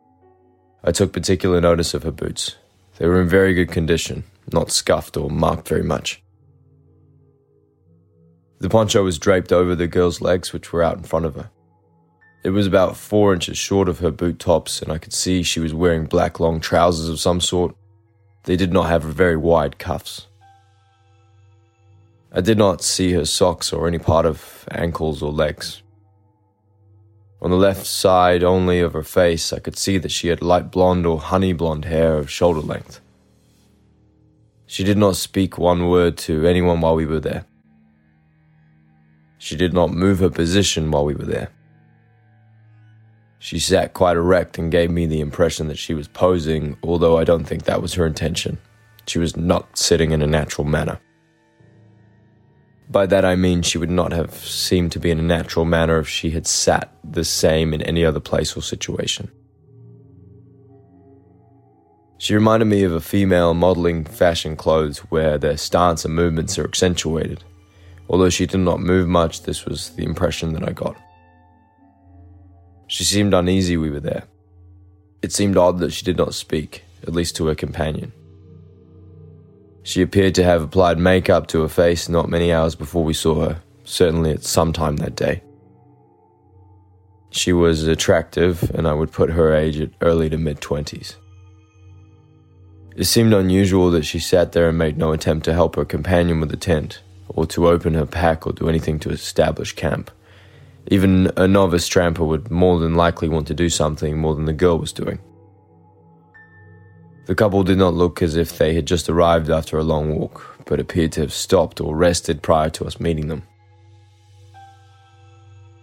I took particular notice of her boots. They were in very good condition, not scuffed or marked very much. The poncho was draped over the girl's legs, which were out in front of her. It was about 4 inches short of her boot tops, and I could see she was wearing black long trousers of some sort. They did not have very wide cuffs. I did not see her socks or any part of ankles or legs. On the left side only of her face, I could see that she had light blonde or honey blonde hair of shoulder length. She did not speak one word to anyone while we were there. She did not move her position while we were there. She sat quite erect and gave me the impression that she was posing, although I don't think that was her intention. She was not sitting in a natural manner. By that I mean she would not have seemed to be in a natural manner if she had sat the same in any other place or situation. She reminded me of a female modeling fashion clothes where their stance and movements are accentuated. Although she did not move much, this was the impression that I got. She seemed uneasy we were there. It seemed odd that she did not speak, at least to her companion. She appeared to have applied makeup to her face not many hours before we saw her, certainly at some time that day. She was attractive, and I would put her age at early to mid-20s. It seemed unusual that she sat there and made no attempt to help her companion with the tent, or to open her pack or do anything to establish camp. Even a novice tramper would more than likely want to do something more than the girl was doing. The couple did not look as if they had just arrived after a long walk, but appeared to have stopped or rested prior to us meeting them.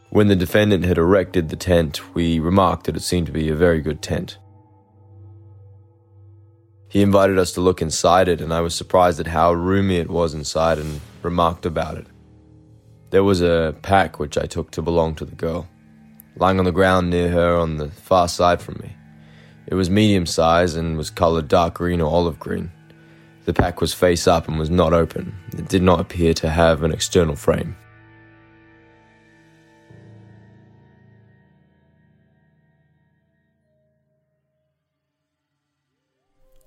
When the defendant had erected the tent, we remarked that it seemed to be a very good tent. He invited us to look inside it, and I was surprised at how roomy it was inside and remarked about it. There was a pack which I took to belong to the girl, lying on the ground near her on the far side from me. It was medium size and was coloured dark green or olive green. The pack was face up and was not open. It did not appear to have an external frame.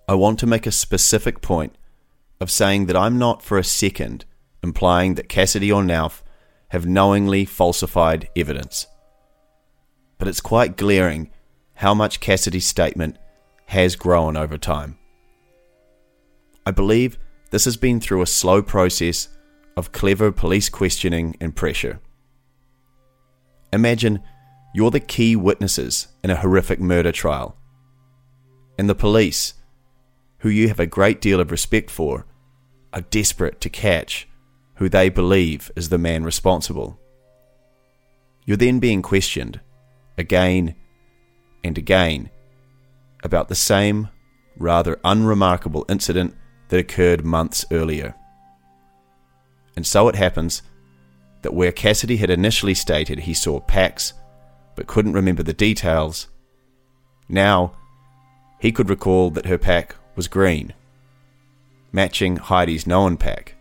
I want to make a specific point of saying that I'm not for a second implying that Cassidy or Knopf have knowingly falsified evidence. But it's quite glaring how much Cassidy's statement has grown over time. I believe this has been through a slow process of clever police questioning and pressure. Imagine you're the key witnesses in a horrific murder trial, and the police, who you have a great deal of respect for, are desperate to catch who they believe is the man responsible. You're then being questioned again and again about the same rather unremarkable incident that occurred months earlier. And so it happens that where Cassidy had initially stated he saw packs but couldn't remember the details, now he could recall that her pack was green, matching Heidi's known pack,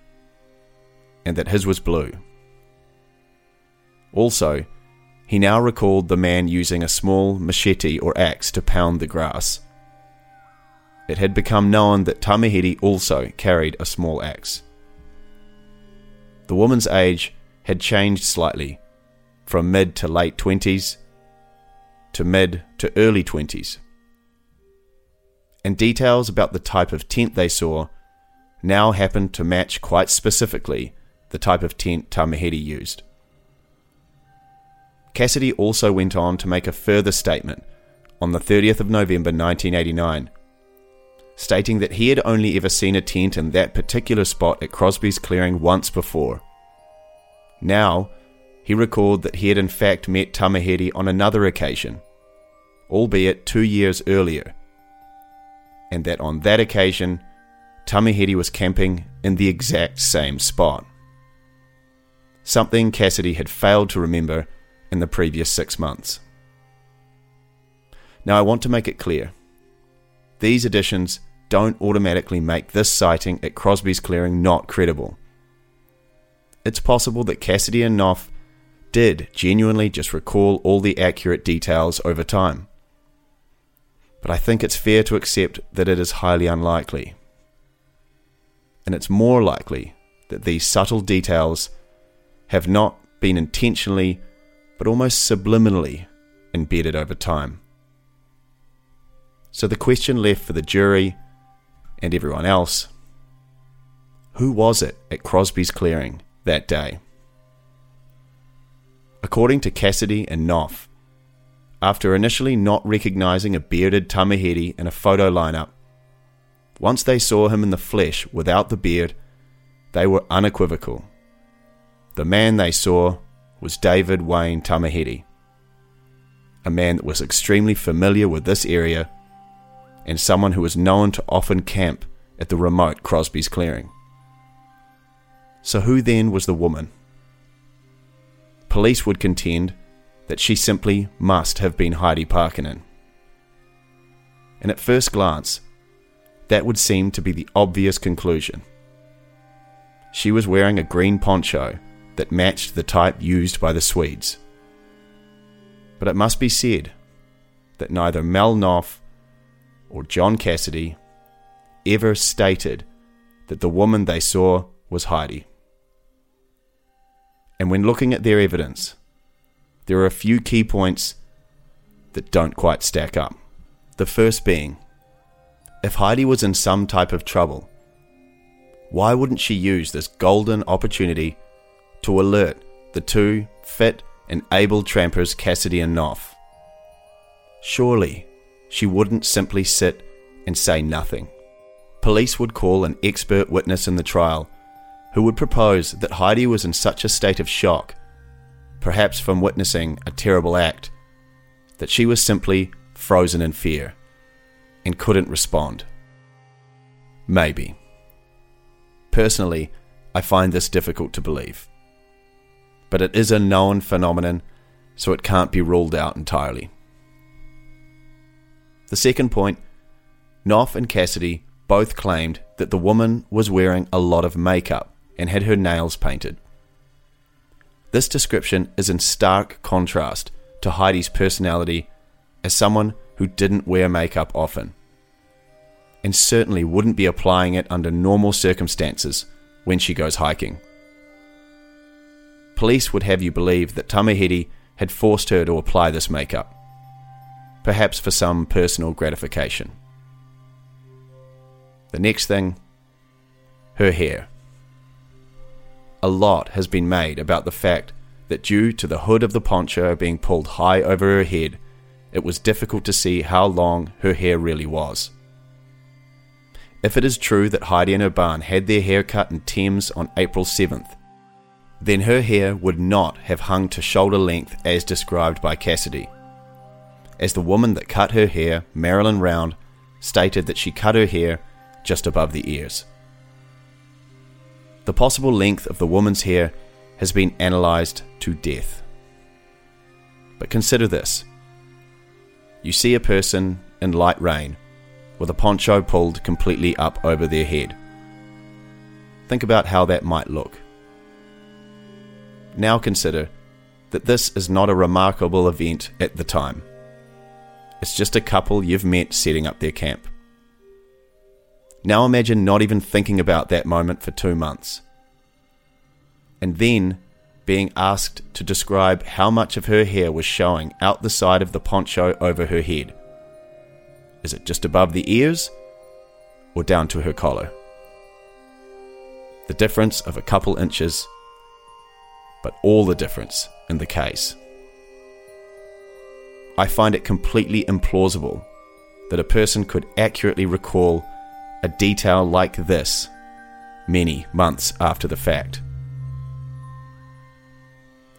and that his was blue. Also, he now recalled the man using a small machete or axe to pound the grass. It had become known that Tamihere also carried a small axe. The woman's age had changed slightly, from mid to late 20s to mid to early 20s. And details about the type of tent they saw now happened to match quite specifically the type of tent Tamihere used. Cassidy also went on to make a further statement on the 30th of November 1989, stating that he had only ever seen a tent in that particular spot at Crosby's Clearing once before. Now, he recalled that he had in fact met Tamihere on another occasion, albeit 2 years earlier, and that on that occasion, Tamihere was camping in the exact same spot. Something Cassidy had failed to remember in the previous 6 months. Now I want to make it clear, these additions don't automatically make this sighting at Crosby's Clearing not credible. It's possible that Cassidy and Knopf did genuinely just recall all the accurate details over time, but I think it's fair to accept that it is highly unlikely. And it's more likely that these subtle details have not been intentionally but almost subliminally embedded over time. So the question left for the jury and everyone else, who was it at Crosby's Clearing that day? According to Cassidy and Knopf, after initially not recognising a bearded Tamihere in a photo lineup, once they saw him in the flesh without the beard, they were unequivocal. The man they saw was David Wayne Tamihere, a man that was extremely familiar with this area and someone who was known to often camp at the remote Crosby's Clearing. So who then was the woman? Police would contend that she simply must have been Heidi Paakkonen. And at first glance, that would seem to be the obvious conclusion. She was wearing a green poncho that matched the type used by the Swedes. But it must be said that neither Mal Knopf or John Cassidy ever stated that the woman they saw was Heidi. And when looking at their evidence, there are a few key points that don't quite stack up. The first being, if Heidi was in some type of trouble, why wouldn't she use this golden opportunity to alert the two fit and able trampers Cassidy and Knopf? Surely she wouldn't simply sit and say nothing. Police would call an expert witness in the trial who would propose that Heidi was in such a state of shock, perhaps from witnessing a terrible act, that she was simply frozen in fear and couldn't respond. Maybe. Personally, I find this difficult to believe. But it is a known phenomenon, so it can't be ruled out entirely. The second point, Knopf and Cassidy both claimed that the woman was wearing a lot of makeup and had her nails painted. This description is in stark contrast to Heidi's personality as someone who didn't wear makeup often, and certainly wouldn't be applying it under normal circumstances when she goes hiking. police would have you believe that Tamihere had forced her to apply this makeup, perhaps for some personal gratification. The next thing, her hair. A lot has been made about the fact that due to the hood of the poncho being pulled high over her head, it was difficult to see how long her hair really was. If it is true that Heidi and Urban had their hair cut in Thames on April 7th, then her hair would not have hung to shoulder length as described by Cassidy, as the woman that cut her hair, Marilyn Round, stated that she cut her hair just above the ears. The possible length of the woman's hair has been analysed to death. But consider this. You see a person in light rain with a poncho pulled completely up over their head. Think about how that might look. Now consider that this is not a remarkable event at the time. It's just a couple you've met setting up their camp. Now imagine not even thinking about that moment for 2 months, and then being asked to describe how much of her hair was showing out the side of the poncho over her head. Is it just above the ears or down to her collar? The difference of a couple inches, but all the difference in the case. I find it completely implausible that a person could accurately recall a detail like this many months after the fact.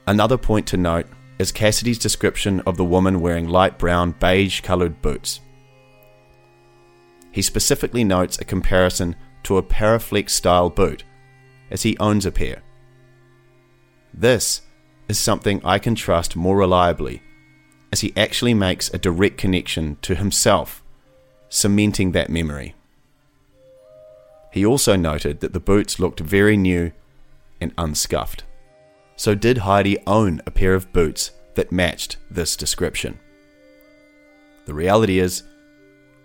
Another point to note is Cassidy's description of the woman wearing light brown beige coloured boots. He specifically notes a comparison to a Paraflex style boot, as he owns a pair. This is something I can trust more reliably, as he actually makes a direct connection to himself, cementing that memory. He also noted that the boots looked very new and unscuffed. So did Heidi own a pair of boots that matched this description? The reality is,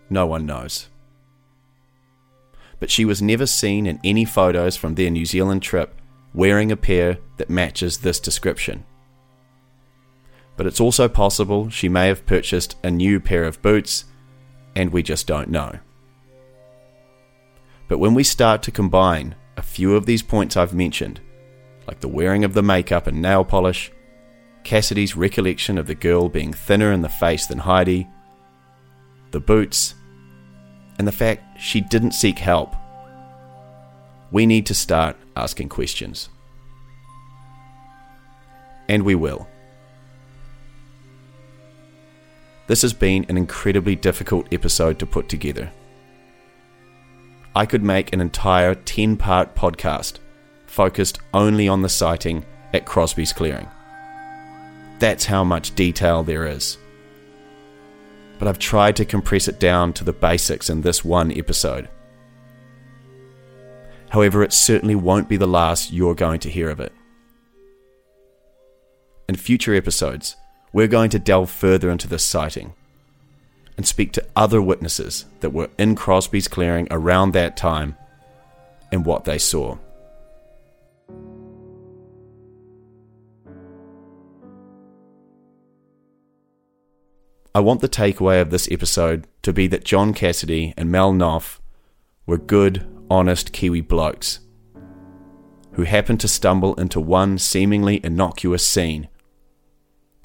no one knows. But she was never seen in any photos from their New Zealand trip wearing a pair that matches this description. But it's also possible she may have purchased a new pair of boots, and we just don't know. But when we start to combine a few of these points I've mentioned, like the wearing of the makeup and nail polish, Cassidy's recollection of the girl being thinner in the face than Heidi, the boots, and the fact she didn't seek help, we need to start asking questions. And we will. This has been an incredibly difficult episode to put together. I could make an entire 10-part podcast focused only on the sighting at Crosby's Clearing. That's how much detail there is. But I've tried to compress it down to the basics in this one episode. However, it certainly won't be the last you're going to hear of it. In future episodes, we're going to delve further into this sighting and speak to other witnesses that were in Crosby's Clearing around that time and what they saw. I want the takeaway of this episode to be that John Cassidy and Mal Knopf were good, honest Kiwi blokes who happened to stumble into one seemingly innocuous scene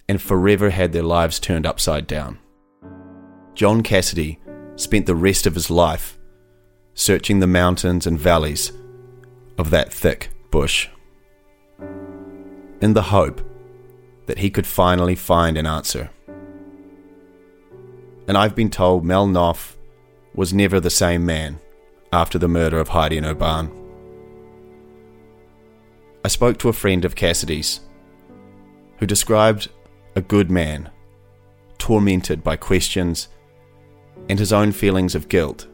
and forever had their lives turned upside down. John Cassidy spent the rest of his life searching the mountains and valleys of that thick bush in the hope that he could finally find an answer. And I've been told Mal Knopf was never the same man after the murder of Heidi and Urban. I spoke to a friend of Cassidy's who described a good man, tormented by questions and his own feelings of guilt,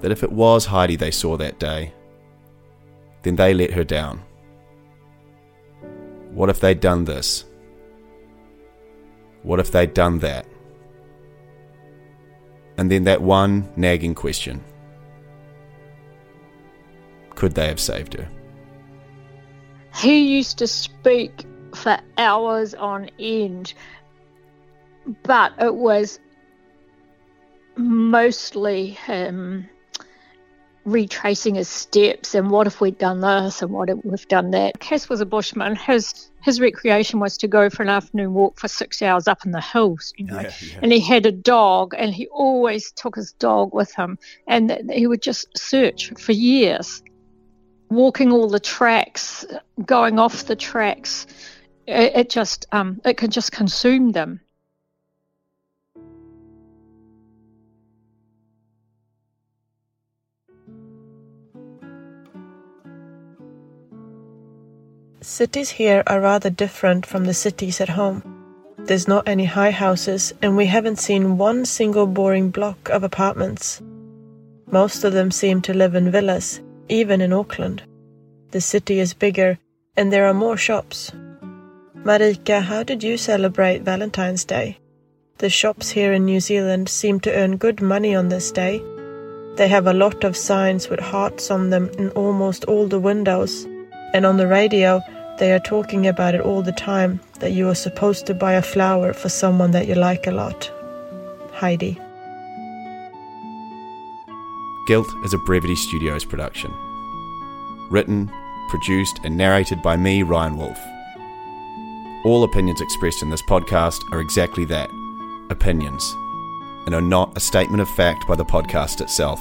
that if it was Heidi they saw that day, then they let her down. What if they'd done this? What if they'd done that? And then that one nagging question. Could they have saved her? He used to speak for hours on end, but it was mostly him retracing his steps and what if we'd done this and what if we've done that. Cass was a bushman. His recreation was to go for an afternoon walk for 6 hours up in the hills, you know. Yeah. And he had a dog, and he always took his dog with him, and he would just search for years, walking all the tracks, going off the tracks. It could just consume them. Cities here are rather different from the cities at home. There's not any high houses, and we haven't seen one single boring block of apartments. Most of them seem to live in villas, even in Auckland. The city is bigger, and there are more shops. Marika, how did you celebrate Valentine's Day? The shops here in New Zealand seem to earn good money on this day. They have a lot of signs with hearts on them in almost all the windows, and on the radio they are talking about it all the time, that you are supposed to buy a flower for someone that you like a lot. Heidi. Guilt is a Brevity Studios production. Written, produced and narrated by me, Ryan Wolf. All opinions expressed in this podcast are exactly that, opinions, and are not a statement of fact by the podcast itself.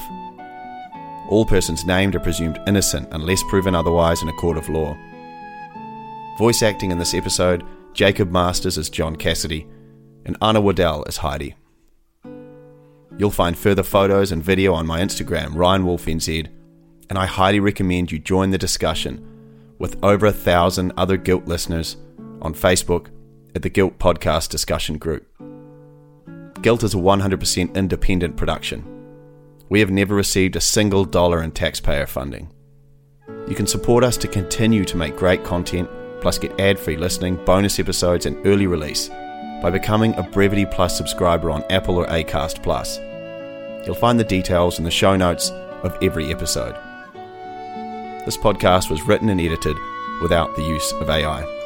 All persons named are presumed innocent unless proven otherwise in a court of law. Voice acting in this episode, Jacob Masters as John Cassidy, and Anna Waddell as Heidi. You'll find further photos and video on my Instagram, RyanWolfNZ, and I highly recommend you join the discussion with over 1,000 other Guilt listeners on Facebook at the Guilt Podcast Discussion Group. Guilt is a 100% independent production. We have never received a single dollar in taxpayer funding. You can support us to continue to make great content, plus get ad-free listening, bonus episodes and early release by becoming a Brevity Plus subscriber on Apple or Acast Plus. You'll find the details in the show notes of every episode. This podcast was written and edited without the use of AI.